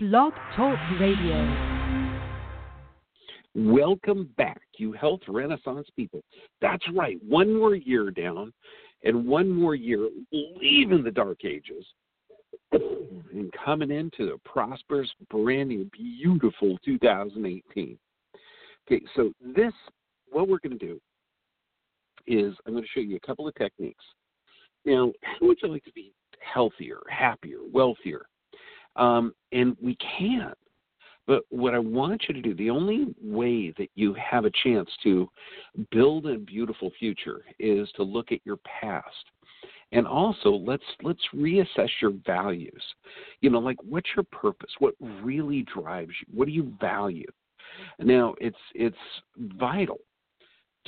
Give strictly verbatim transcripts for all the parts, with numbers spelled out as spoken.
Blog Talk Radio. Welcome back, you health renaissance people. That's right, one more year down and one more year leaving the dark ages and coming into a prosperous, brand new, beautiful two thousand eighteen. Okay, so this, what we're going to do is I'm going to show you a couple of techniques. Now, how would you like to be healthier, happier, wealthier? Um, and we can, but what I want you to do, the only way that you have a chance to build a beautiful future is to look at your past. And also, let's let's reassess your values. You know, like, what's your purpose? What really drives you? What do you value? Now, it's it's vital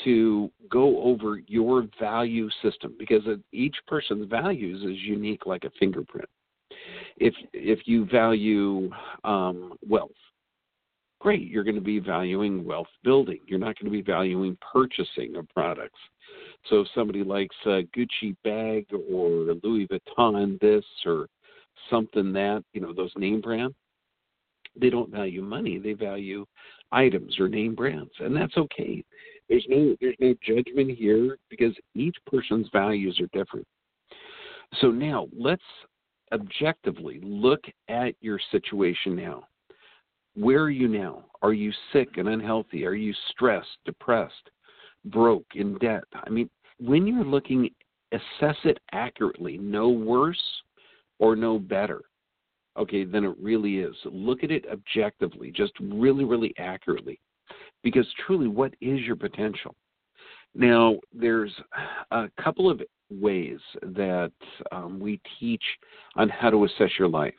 to go over your value system, because each person's values is unique like a fingerprint. If if you value um, wealth, great, you're going to be valuing wealth building. You're not going to be valuing purchasing of products. So if somebody likes a Gucci bag or Louis Vuitton this or something that, you know, those name brands, they don't value money. They value items or name brands, and that's okay. There's no there's no judgment here because each person's values are different. So now let's objectively look at your situation now. Where are you now? Are you sick and unhealthy? Are you stressed, depressed, broke, in debt? I mean, when you're looking, assess it accurately. No worse or no better, okay, than it really is. Look at it objectively, just really, really accurately, because truly, what is your potential? Now, there's a couple of ways that um, we teach on how to assess your life.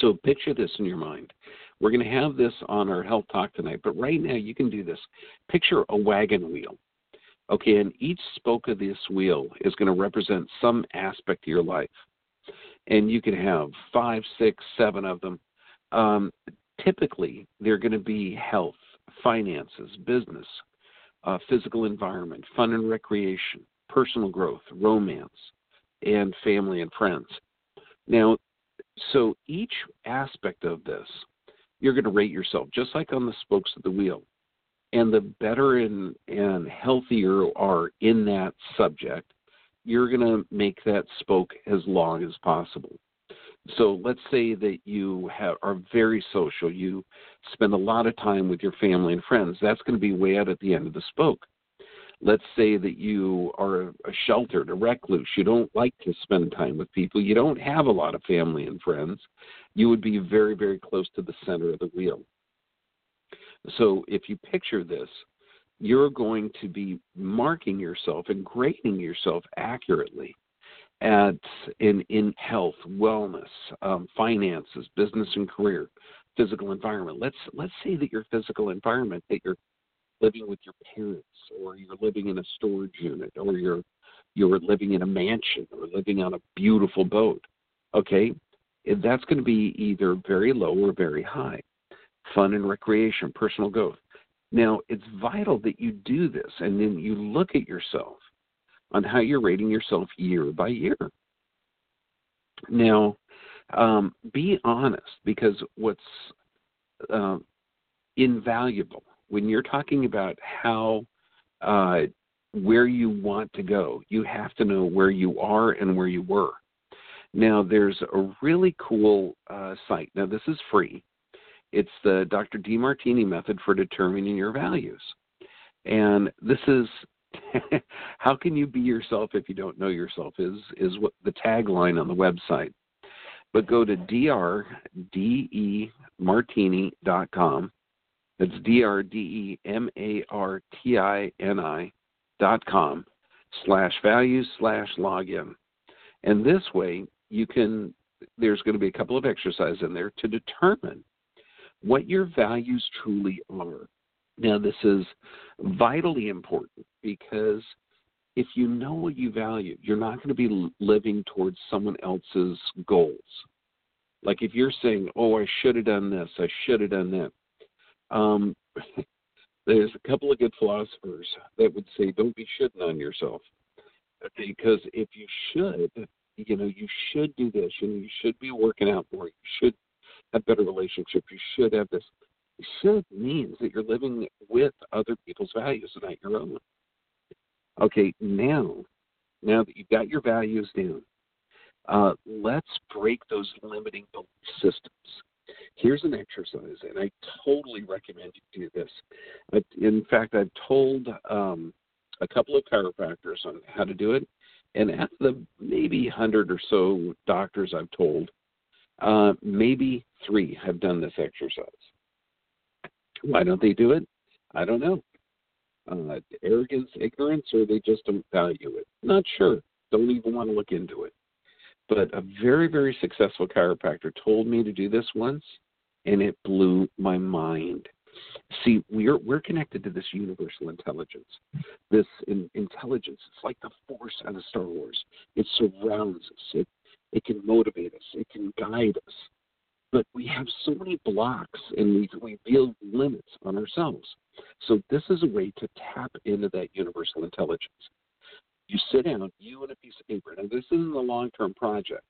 So picture this in your mind. We're going to have this on our health talk tonight, but right now you can do this. Picture a wagon wheel, okay, and each spoke of this wheel is going to represent some aspect of your life, and you can have five, six, seven of them. Um, typically, they're going to be health, finances, business, uh, physical environment, fun and recreation, personal growth, romance, and family and friends. Now, so each aspect of this, you're going to rate yourself, just like on the spokes of the wheel. And the better and, and healthier you are in that subject, you're going to make that spoke as long as possible. So let's say that you have, are very social. You spend a lot of time with your family and friends. That's going to be way out at the end of the spoke. Let's say that you are a sheltered, a recluse. You don't like to spend time with people. You don't have a lot of family and friends. You would be very, very close to the center of the wheel. So if you picture this, you're going to be marking yourself and grading yourself accurately at in, in health, wellness, um, finances, business and career, physical environment. Let's let's say that your physical environment, that you're living with your parents, or you're living in a storage unit, or you're you're living in a mansion, or living on a beautiful boat, okay? And that's going to be either very low or very high. Fun and recreation, personal growth. Now, it's vital that you do this, and then you look at yourself on how you're rating yourself year by year. Now, um, be honest, because what's uh, invaluable when you're talking about how, uh, where you want to go, you have to know where you are and where you were. Now, there's a really cool uh, site. Now, this is free. It's the Doctor Demartini Method for determining your values. And this is, how can you be yourself if you don't know yourself, is, is what the tagline on the website. But go to D R D E martini dot com. That's D R D E M A R T I N I dot com slash values slash login. And this way, you can, there's going to be a couple of exercises in there to determine what your values truly are. Now, this is vitally important, because if you know what you value, you're not going to be living towards someone else's goals. Like if you're saying, oh, I should have done this, I should have done that. Um, there's a couple of good philosophers that would say, don't be shoulding on yourself, because if you should, you know, you should do this, and you should be working out more, you should have better relationships. You should have this. Should means that you're living with other people's values and not your own. Okay, now, now that you've got your values down, uh, let's break those limiting belief systems. Here's an exercise, and I totally recommend you do this. I, in fact, I've told um, a couple of chiropractors on how to do it, and at the maybe one hundred or so doctors I've told, uh, maybe three have done this exercise. Why don't they do it? I don't know. Uh, arrogance, ignorance, or they just don't value it. Not sure. Don't even want to look into it. But a very, very successful chiropractor told me to do this once, and it blew my mind. See, we're we're connected to this universal intelligence. This in, intelligence, it's like the force out of Star Wars. It surrounds us. It, it can motivate us. It can guide us. But we have so many blocks, and we, we build limits on ourselves. So this is a way to tap into that universal intelligence. You sit down, you and a piece of paper. Now, this isn't a long-term project.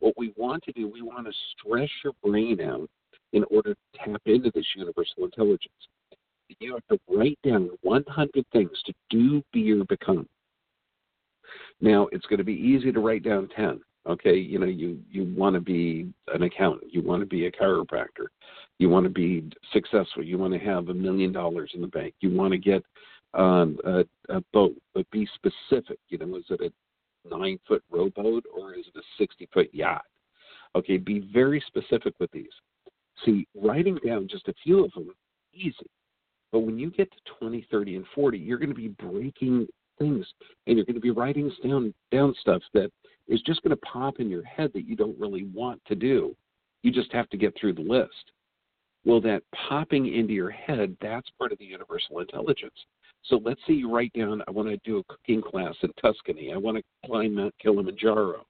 What we want to do, we want to stress your brain out in order to tap into this universal intelligence. You have to write down one hundred things to do, be, or become. Now, it's going to be easy to write down ten. Okay, you know, you, you want to be an accountant. You want to be a chiropractor. You want to be successful. You want to have a million dollars in the bank. You want to get um, a, a boat, but be specific. You know, is it a nine-foot rowboat or is it a sixty-foot yacht? Okay, be very specific with these. See, writing down just a few of them, easy. But when you get to twenty, thirty, and forty, you're going to be breaking things, and you're going to be writing down, down stuff that is just going to pop in your head that you don't really want to do. You just have to get through the list. Well, that popping into your head, that's part of the universal intelligence. So let's say you write down, I want to do a cooking class in Tuscany. I want to climb Mount Kilimanjaro.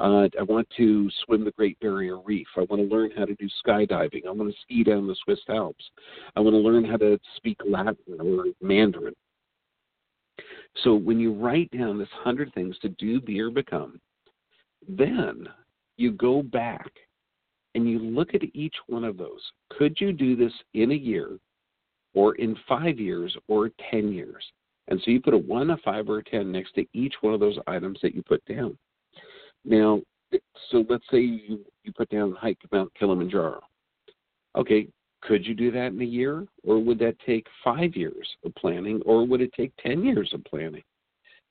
Uh, I want to swim the Great Barrier Reef. I want to learn how to do skydiving. I want to ski down the Swiss Alps. I want to learn how to speak Latin or Mandarin. So when you write down this one hundred things to do, be, or become, then you go back and you look at each one of those. Could you do this in a year or in five years or ten years? And so you put a one, a five, or a ten next to each one of those items that you put down. Now, so let's say you, you put down hike Mount Kilimanjaro. Okay, could you do that in a year, or would that take five years of planning, or would it take ten years of planning?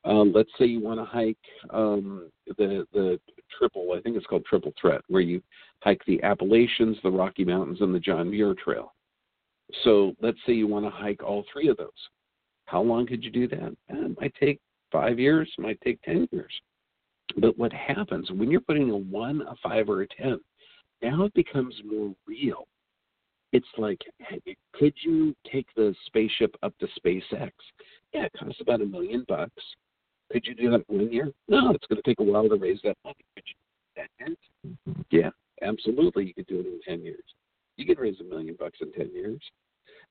Um, let's say you want to hike um, the the triple, I think it's called triple threat, where you hike the Appalachians, the Rocky Mountains, and the John Muir Trail. So let's say you want to hike all three of those. How long could you do that? It might take five years, it might take ten years. But what happens when you're putting a one, a five, or a ten, now it becomes more real. It's like, could you take the spaceship up to SpaceX? Yeah, it costs about a million bucks. Could you do that in one year? No, it's going to take a while to raise that money. Could you do that in? Yeah, absolutely. You could do it in ten years. You could raise a million bucks in ten years.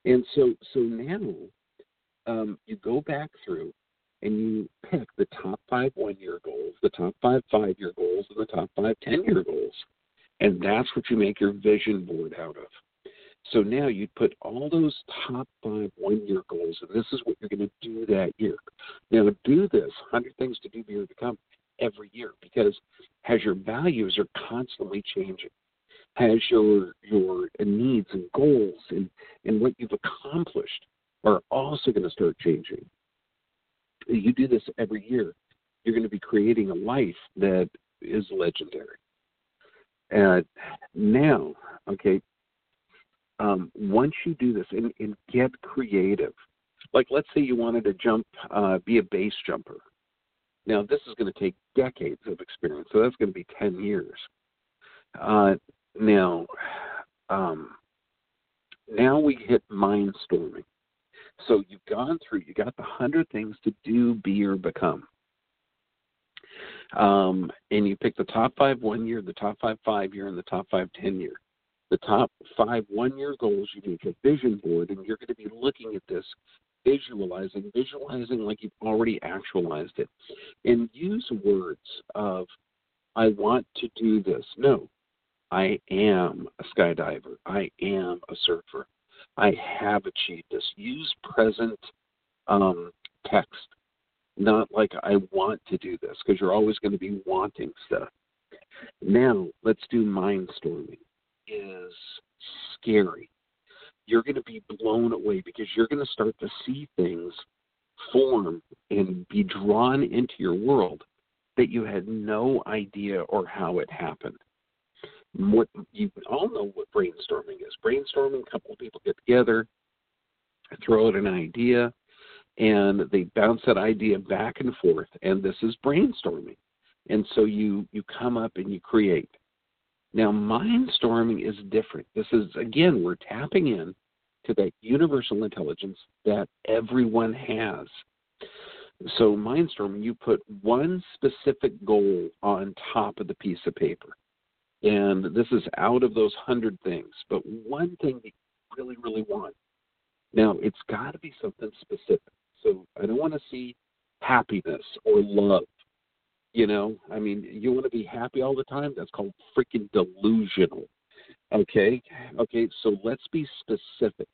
And so, so now um, you go back through and you pick the top five one-year goals, the top five five-year goals, and the top five ten-year goals. And that's what you make your vision board out of. So now you put all those top five one-year goals, and this is what you're going to do that year. Now, do this, one hundred things to do, be, or become every year, because as your values are constantly changing, as your your needs and goals and, and what you've accomplished are also going to start changing. You do this every year, you're going to be creating a life that is legendary. And now, okay, Um, once you do this and, and get creative, like let's say you wanted to jump, uh, be a base jumper. Now, this is going to take decades of experience, so that's going to be ten years. Uh, now, um, now we hit mind storming. So you've gone through, you got the one hundred things to do, be, or become. Um, and you pick the top five one year, the top five five year, and the top five ten year. The top five one-year goals, you make a vision board, and you're going to be looking at this, visualizing, visualizing like you've already actualized it. And use words of, I want to do this. No, I am a skydiver. I am a surfer. I have achieved this. Use present um, text, not like I want to do this, because you're always going to be wanting stuff. Now, let's do mindstorming. Is scary. You're going to be blown away because you're going to start to see things form and be drawn into your world that you had no idea or how it happened. What you all know what brainstorming is. Brainstorming, a couple of people get together, throw out an idea, and they bounce that idea back and forth, and this is brainstorming. And so you, you come up and you create. Now, mindstorming is different. This is, again, we're tapping in to that universal intelligence that everyone has. So mindstorming, you put one specific goal on top of the piece of paper. And this is out of those hundred things, but one thing that you really, really want. Now, it's got to be something specific. So I don't want to see happiness or love. You know, I mean, you want to be happy all the time? That's called freaking delusional. Okay? Okay, so let's be specific.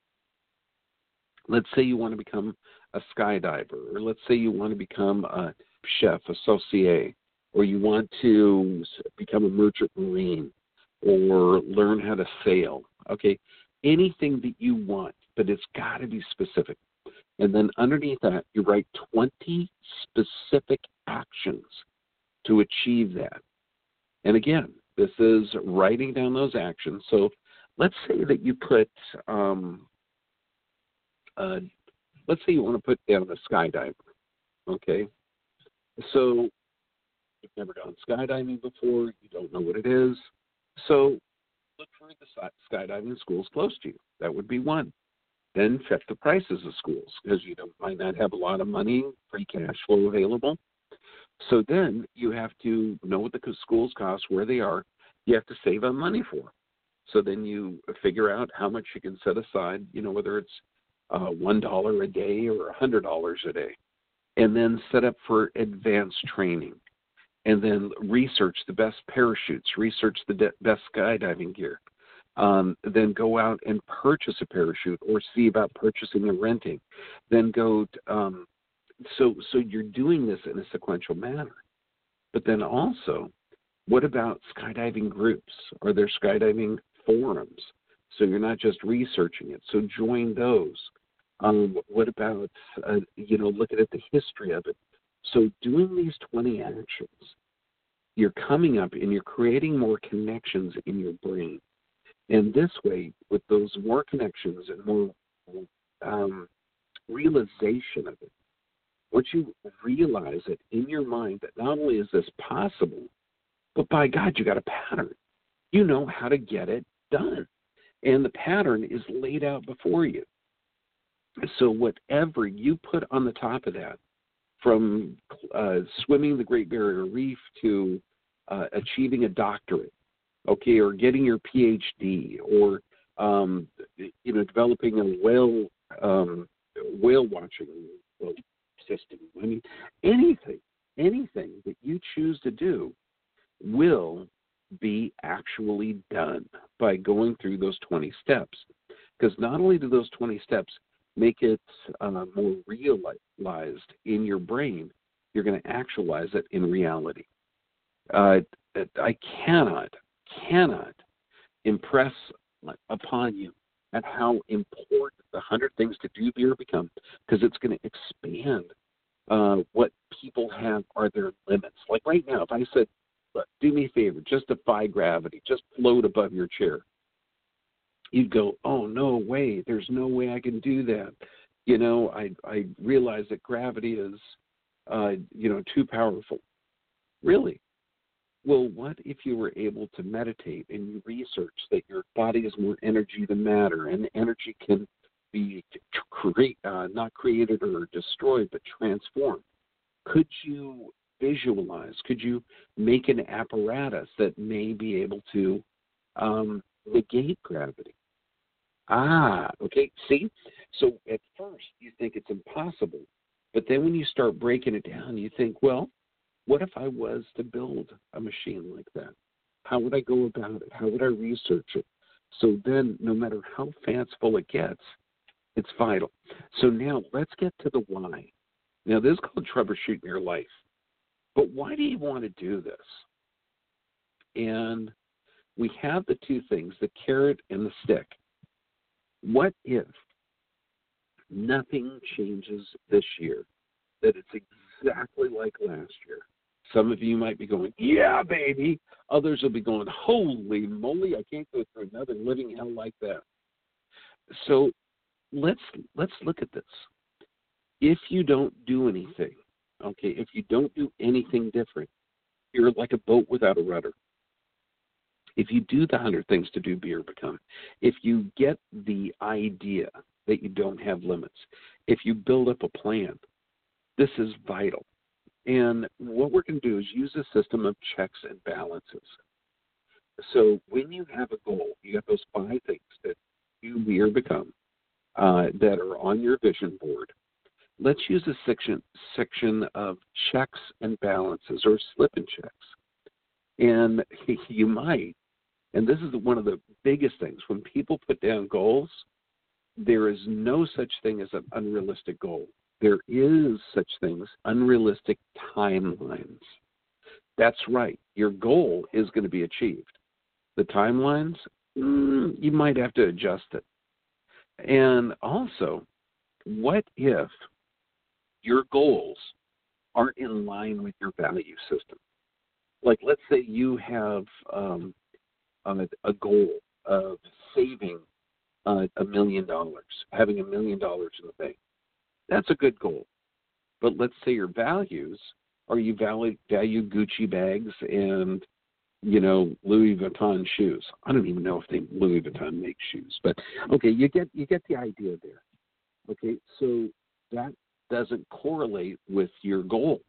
Let's say you want to become a skydiver, or let's say you want to become a chef, a sommelier, or you want to become a merchant marine, or learn how to sail. Okay? Anything that you want, but it's got to be specific. And then underneath that, you write twenty specific actions to achieve that. And again, this is writing down those actions. So let's say that you put, um, uh, let's say you want to put down a skydiver, okay? So you've never done skydiving before. You don't know what it is. So look for the skydiving schools close to you. That would be one. Then check the prices of schools, because you don't, might not have a lot of money, free cash flow available. So then you have to know what the schools cost, where they are. You have to save up money for them. So then you figure out how much you can set aside, you know, whether it's uh, one dollar a day or one hundred dollars a day. And then set up for advanced training. And then research the best parachutes, research the de- best skydiving gear. Um, then go out and purchase a parachute, or see about purchasing and renting. Then go to, um, So so you're doing this in a sequential manner. But then also, what about skydiving groups? Are there skydiving forums? So you're not just researching it. So join those. Um, what about, uh, you know, looking at the history of it? So doing these twenty actions, you're coming up and you're creating more connections in your brain. And this way, with those more connections and more um, realization of it, once you realize it in your mind that not only is this possible, but by God, you got a pattern. You know how to get it done. And the pattern is laid out before you. So whatever you put on the top of that, from uh, swimming the Great Barrier Reef to uh, achieving a doctorate, okay, or getting your P H D, or um, you know, developing a whale um, whale watching well, system. I mean, anything, anything that you choose to do will be actually done by going through those twenty steps. Because not only do those twenty steps make it uh, more realized in your brain, you're going to actualize it in reality. Uh, I cannot, cannot impress upon you at how important the one hundred things to do here become, because it's going to expand uh, what people have are their limits. Like right now, if I said, look, do me a favor, just defy gravity, just float above your chair, you'd go, oh, no way, there's no way I can do that. You know, I I realize that gravity is, uh, you know, too powerful. Really? Well, what if you were able to meditate and you research that your body is more energy than matter, and energy can be create, uh, not created or destroyed, but transformed? Could you visualize? Could you make an apparatus that may be able to um, negate gravity? Ah, okay, see? So at first you think it's impossible, but then when you start breaking it down, you think, well, what if I was to build a machine like that? How would I go about it? How would I research it? So then, no matter how fanciful it gets, it's vital. So now let's get to the why. Now, this is called troubleshooting your life. But why do you want to do this? And we have the two things, the carrot and the stick. What if nothing changes this year, that it's exactly like last year? Some of you might be going, yeah, baby. Others will be going, holy moly, I can't go through another living hell like that. So let's let's look at this. If you don't do anything, okay, if you don't do anything different, you're like a boat without a rudder. If you do the hundred things to do, be, or become, if you get the idea that you don't have limits, if you build up a plan, this is vital. And what we're going to do is use a system of checks and balances. So when you have a goal, you have those five things that you be or become uh, that are on your vision board. Let's use a section section of checks and balances, or slip and checks. And you might, and this is one of the biggest things, when people put down goals, there is no such thing as an unrealistic goal. There is such things, unrealistic timelines. That's right. Your goal is going to be achieved. The timelines, mm, you might have to adjust it. And also, what if your goals aren't in line with your value system? Like, let's say you have um, a, a goal of saving a uh, million dollars, having a million dollars in the bank. That's a good goal. But let's say your values are you value, value Gucci bags and, you know, Louis Vuitton shoes. I don't even know if they Louis Vuitton make shoes. But, okay, you get you get the idea there. Okay, so that doesn't correlate with your goal.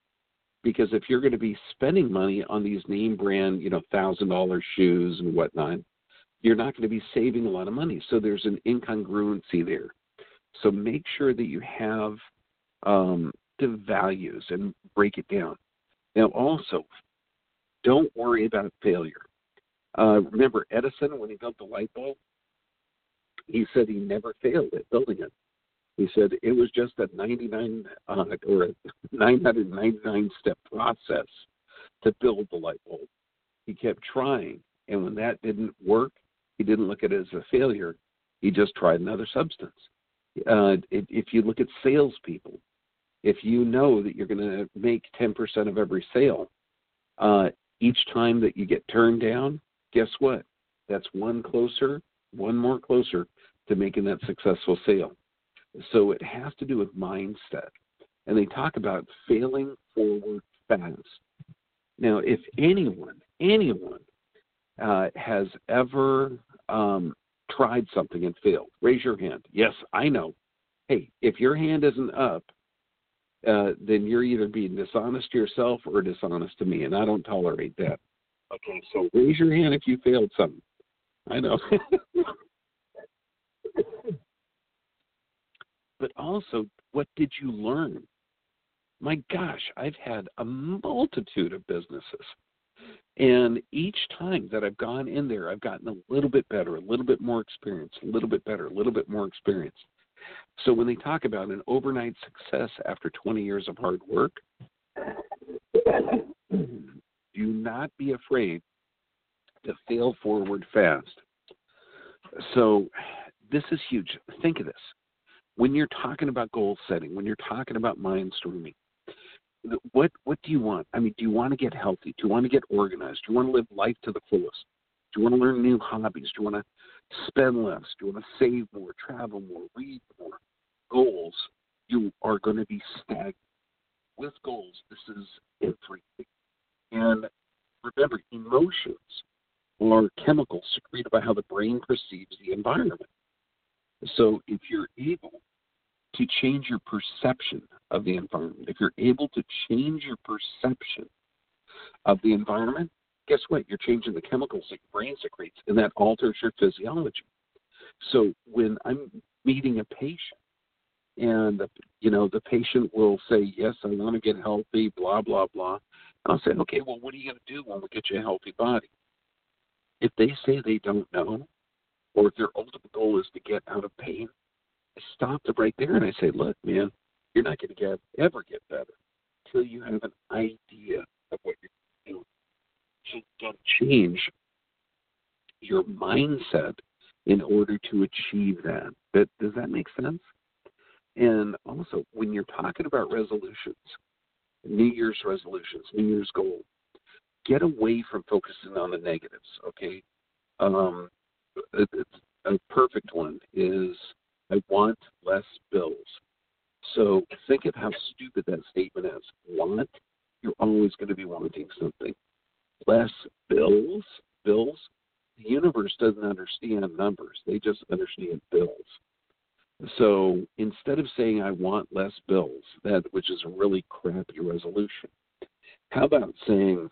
Because if you're going to be spending money on these name brand, you know, one thousand dollars shoes and whatnot, you're not going to be saving a lot of money. So there's an incongruency there. So make sure that you have um, the values and break it down. Now, also, don't worry about failure. Uh, remember Edison, when he built the light bulb, he said he never failed at building it. He said it was just a ninety-nine uh, or a nine hundred ninety-nine step process to build the light bulb. He kept trying, and when that didn't work, he didn't look at it as a failure. He just tried another substance. Uh, if, if you look at salespeople, if you know that you're going to make ten percent of every sale, uh, each time that you get turned down, guess what? That's one closer, one more closer to making that successful sale. So it has to do with mindset. And they talk about failing forward fast. Now, if anyone, anyone uh, has ever um, tried something and failed, raise your hand. Yes, I know. Hey, if your hand isn't up, uh, then you're either being dishonest to yourself or dishonest to me, and I don't tolerate that. Okay, so raise your hand if you failed something. I know. But also, what did you learn? My gosh, I've had a multitude of businesses. And each time that I've gone in there, I've gotten a little bit better, a little bit more experience, a little bit better, a little bit more experience. So when they talk about an overnight success after twenty years of hard work, do not be afraid to fail forward fast. So this is huge. Think of this. When you're talking about goal setting, when you're talking about mindstorming, what what do you want? I mean, do you want to get healthy? Do you want to get organized? Do you want to live life to the fullest? Do you want to learn new hobbies? Do you want to spend less? Do you want to save more, travel more, read more? Goals, you are going to be stagnant. With goals, this is everything. And remember, emotions are chemicals secreted by how the brain perceives the environment. So if you're able to change your perception of the environment, if you're able to change your perception of the environment, guess what? You're changing the chemicals that your brain secretes, and that alters your physiology. So when I'm meeting a patient, and you know the patient will say, yes, I want to get healthy, blah, blah, blah. I'll say, okay, well, what are you going to do when we get you a healthy body? If they say they don't know, or if their ultimate goal is to get out of pain, I stop them right there and I say, look, man, you're not going to get ever get better until you have an idea of what you're doing. So don't change your mindset in order to achieve that. But does that make sense? And also, when you're talking about resolutions, New Year's resolutions, New Year's goals, get away from focusing on the negatives, okay? Um, a, a perfect one is, I want less bills. So think of how stupid that statement is. Want? You're always going to be wanting something. Less bills? Bills? The universe doesn't understand numbers. They just understand bills. So instead of saying, I want less bills, that which is a really crappy resolution, how about saying,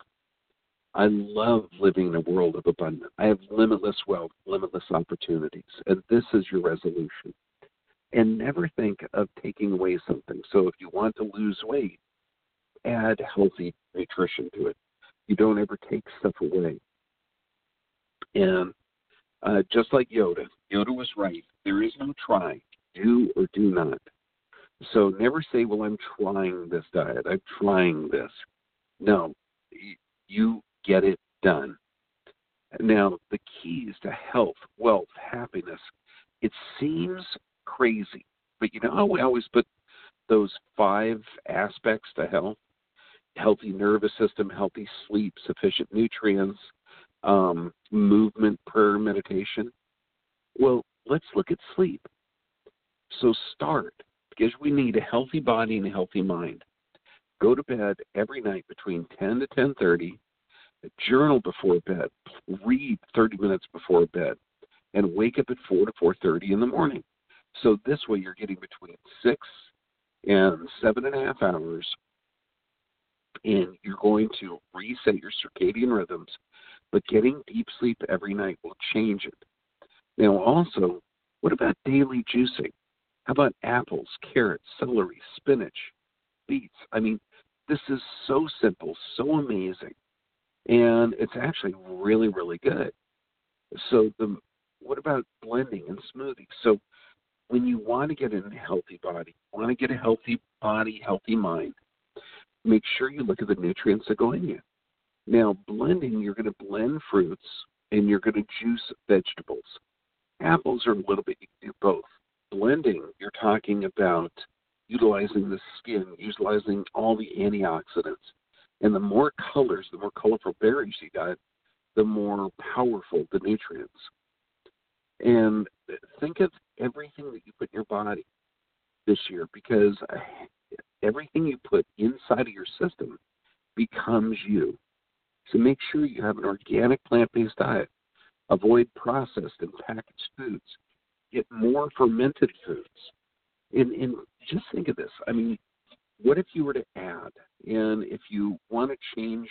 I love living in a world of abundance. I have limitless wealth, limitless opportunities, and this is your resolution. And never think of taking away something. So if you want to lose weight, add healthy nutrition to it. You don't ever take stuff away. And uh, just like Yoda, Yoda was right. There is no try, do or do not. So never say, well, I'm trying this diet. I'm trying this. No, you get it done. Now, the keys to health, wealth, happiness, it seems crazy, but you know, I always put those five aspects to health: healthy nervous system, healthy sleep, sufficient nutrients, um, movement, prayer, meditation. Well, let's look at sleep. So start, because we need a healthy body and a healthy mind. Go to bed every night between ten to ten thirty. Journal before bed. Read thirty minutes before bed, and wake up at four to four thirty in the morning. So this way you're getting between six and seven and a half hours, and you're going to reset your circadian rhythms, but getting deep sleep every night will change it. Now also, what about daily juicing? How about apples, carrots, celery, spinach, beets? I mean, this is so simple, so amazing, and it's actually really, really good. So the what about blending and smoothies? So when you want to get in a healthy body, want to get a healthy body, healthy mind, make sure you look at the nutrients that go in you. Now, blending, you're going to blend fruits, and you're going to juice vegetables. Apples are a little bit, you can do both. Blending, you're talking about utilizing the skin, utilizing all the antioxidants. And the more colors, the more colorful berries you got, the more powerful the nutrients. And think of everything that you put in your body this year, because everything you put inside of your system becomes you. So make sure you have an organic plant-based diet. Avoid processed and packaged foods. Get more fermented foods. And, and just think of this. I mean, what if you were to add, and if you want to change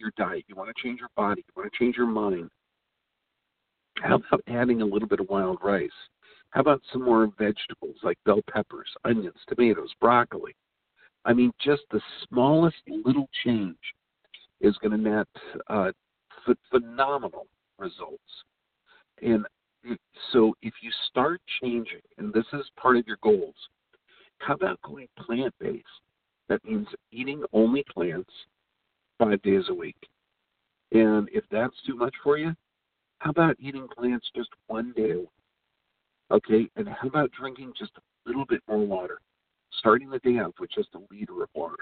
your diet, you want to change your body, you want to change your mind, how about adding a little bit of wild rice? How about some more vegetables like bell peppers, onions, tomatoes, broccoli? I mean, just the smallest little change is going to net uh, ph- phenomenal results. And so if you start changing, and this is part of your goals, how about going plant-based? That means eating only plants five days a week. And if that's too much for you, how about eating plants just one day a week? Okay, and how about drinking just a little bit more water, starting the day off with just a liter of water?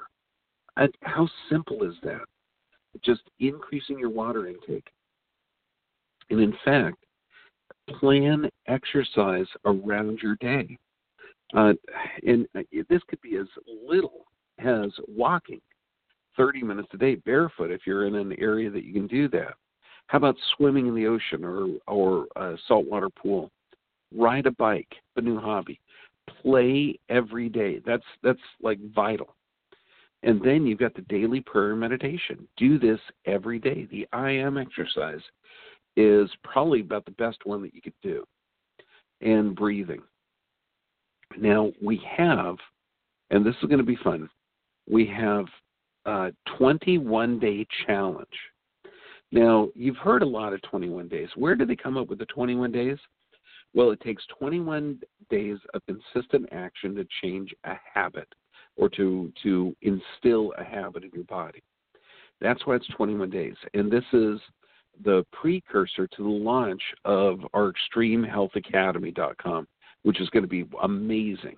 And how simple is that? Just increasing your water intake. And in fact, plan exercise around your day. Uh, and this could be as little as walking thirty minutes a day barefoot if you're in an area that you can do that. How about swimming in the ocean or, or a saltwater pool? Ride a bike, a new hobby. Play every day. That's that's like vital. And then you've got the daily prayer and meditation. Do this every day. The I Am exercise is probably about the best one that you could do. And breathing. Now we have, and this is going to be fun, we have a twenty-one day challenge. Now, you've heard a lot of twenty-one days. Where do they come up with the twenty-one days? Well, it takes twenty-one days of consistent action to change a habit or to, to instill a habit in your body. That's why it's twenty-one days. And this is the precursor to the launch of our Extreme Health Academy dot com, which is going to be amazing.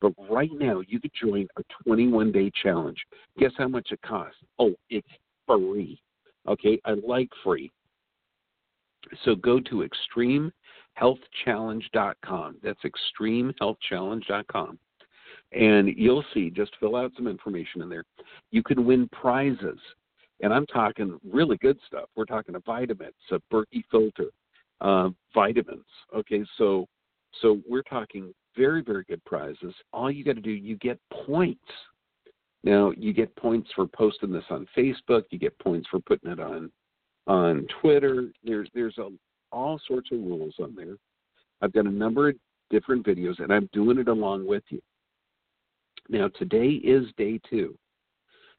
But right now, you could join a twenty-one day challenge. Guess how much it costs? Oh, it's free. Okay, I like free. So go to Extreme Health Challenge dot com. That's Extreme Health Challenge dot com. And you'll see, just fill out some information in there. You can win prizes. And I'm talking really good stuff. We're talking a Vitamix, a Berkey filter, uh, vitamins. Okay, so so we're talking very, very good prizes. All you got to do, you get points. Now, you get points for posting this on Facebook. You get points for putting it on on Twitter. There's there's a, all sorts of rules on there. I've got a number of different videos, and I'm doing it along with you. Now, today is day two,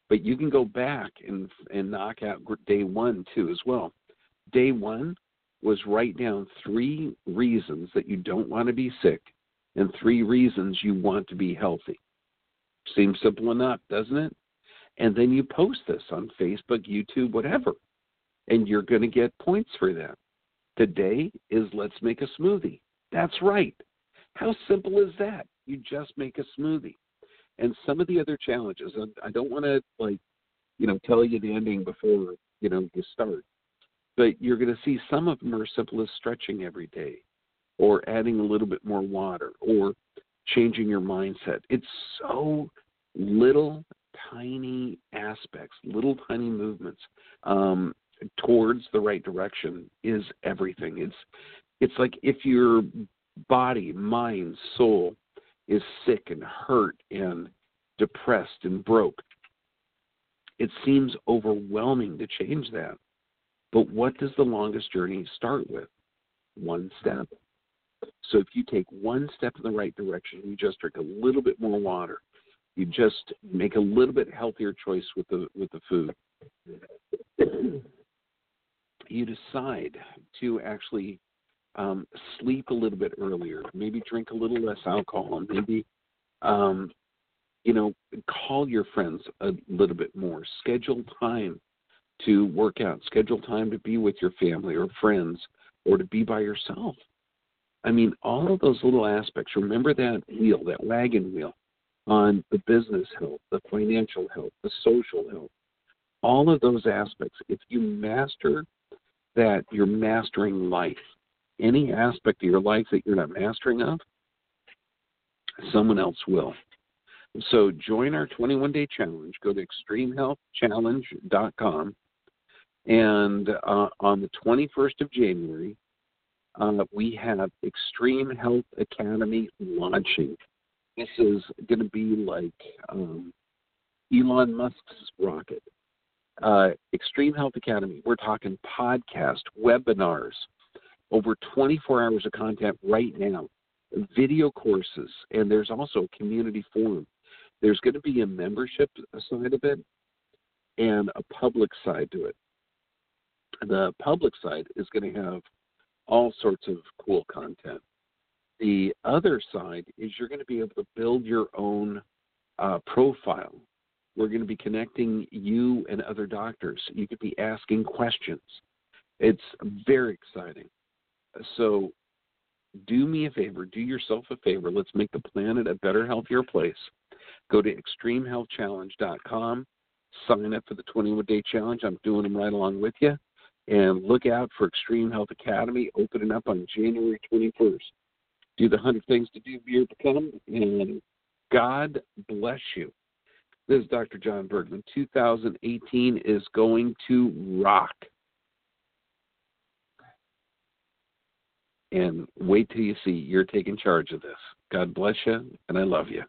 but you can go back and and knock out day one, too, as well. Day one was write down three reasons that you don't want to be sick and three reasons you want to be healthy. Seems simple enough, doesn't it? And then you post this on Facebook, YouTube, whatever, and you're going to get points for that. Today is let's make a smoothie. That's right. How simple is that? You just make a smoothie. And some of the other challenges, I don't want to, like, you know, tell you the ending before, you know, you start. But you're going to see some of them are simple as stretching every day or adding a little bit more water or changing your mindset. It's so little, tiny aspects, little, tiny movements um, towards the right direction is everything. It's it's like if your body, mind, soul is sick and hurt and depressed and broke, it seems overwhelming to change that. But what does the longest journey start with? One step. So if you take one step in the right direction, you just drink a little bit more water, you just make a little bit healthier choice with the with the food, you decide to actually um, sleep a little bit earlier, maybe drink a little less alcohol, maybe, um, you know, call your friends a little bit more, schedule time to work out, schedule time to be with your family or friends or to be by yourself. I mean, all of those little aspects. Remember that wheel, that wagon wheel on the business health, the financial health, the social health, all of those aspects. If you master that, you're mastering life. Any aspect of your life that you're not mastering of, someone else will. So join our twenty-one day challenge. Go to Extreme Health Challenge dot com. And uh, on the twenty-first of January, Uh, we have Extreme Health Academy launching. This is going to be like um, Elon Musk's rocket. Uh, Extreme Health Academy, we're talking podcast, webinars, over twenty-four hours of content right now, video courses, and there's also a community forum. There's going to be a membership side of it and a public side to it. The public side is going to have all sorts of cool content. The other side is you're going to be able to build your own uh, profile. We're going to be connecting you and other doctors. You could be asking questions. It's very exciting. So do me a favor. Do yourself a favor. Let's make the planet a better, healthier place. Go to Extreme Health Challenge dot com. Sign up for the twenty-one day challenge. I'm doing them right along with you. And look out for Extreme Health Academy opening up on January twenty-first. Do the one hundred things to do, be or become, and God bless you. This is Doctor John Bergman. two thousand eighteen is going to rock. And wait till you see you're taking charge of this. God bless you, and I love you.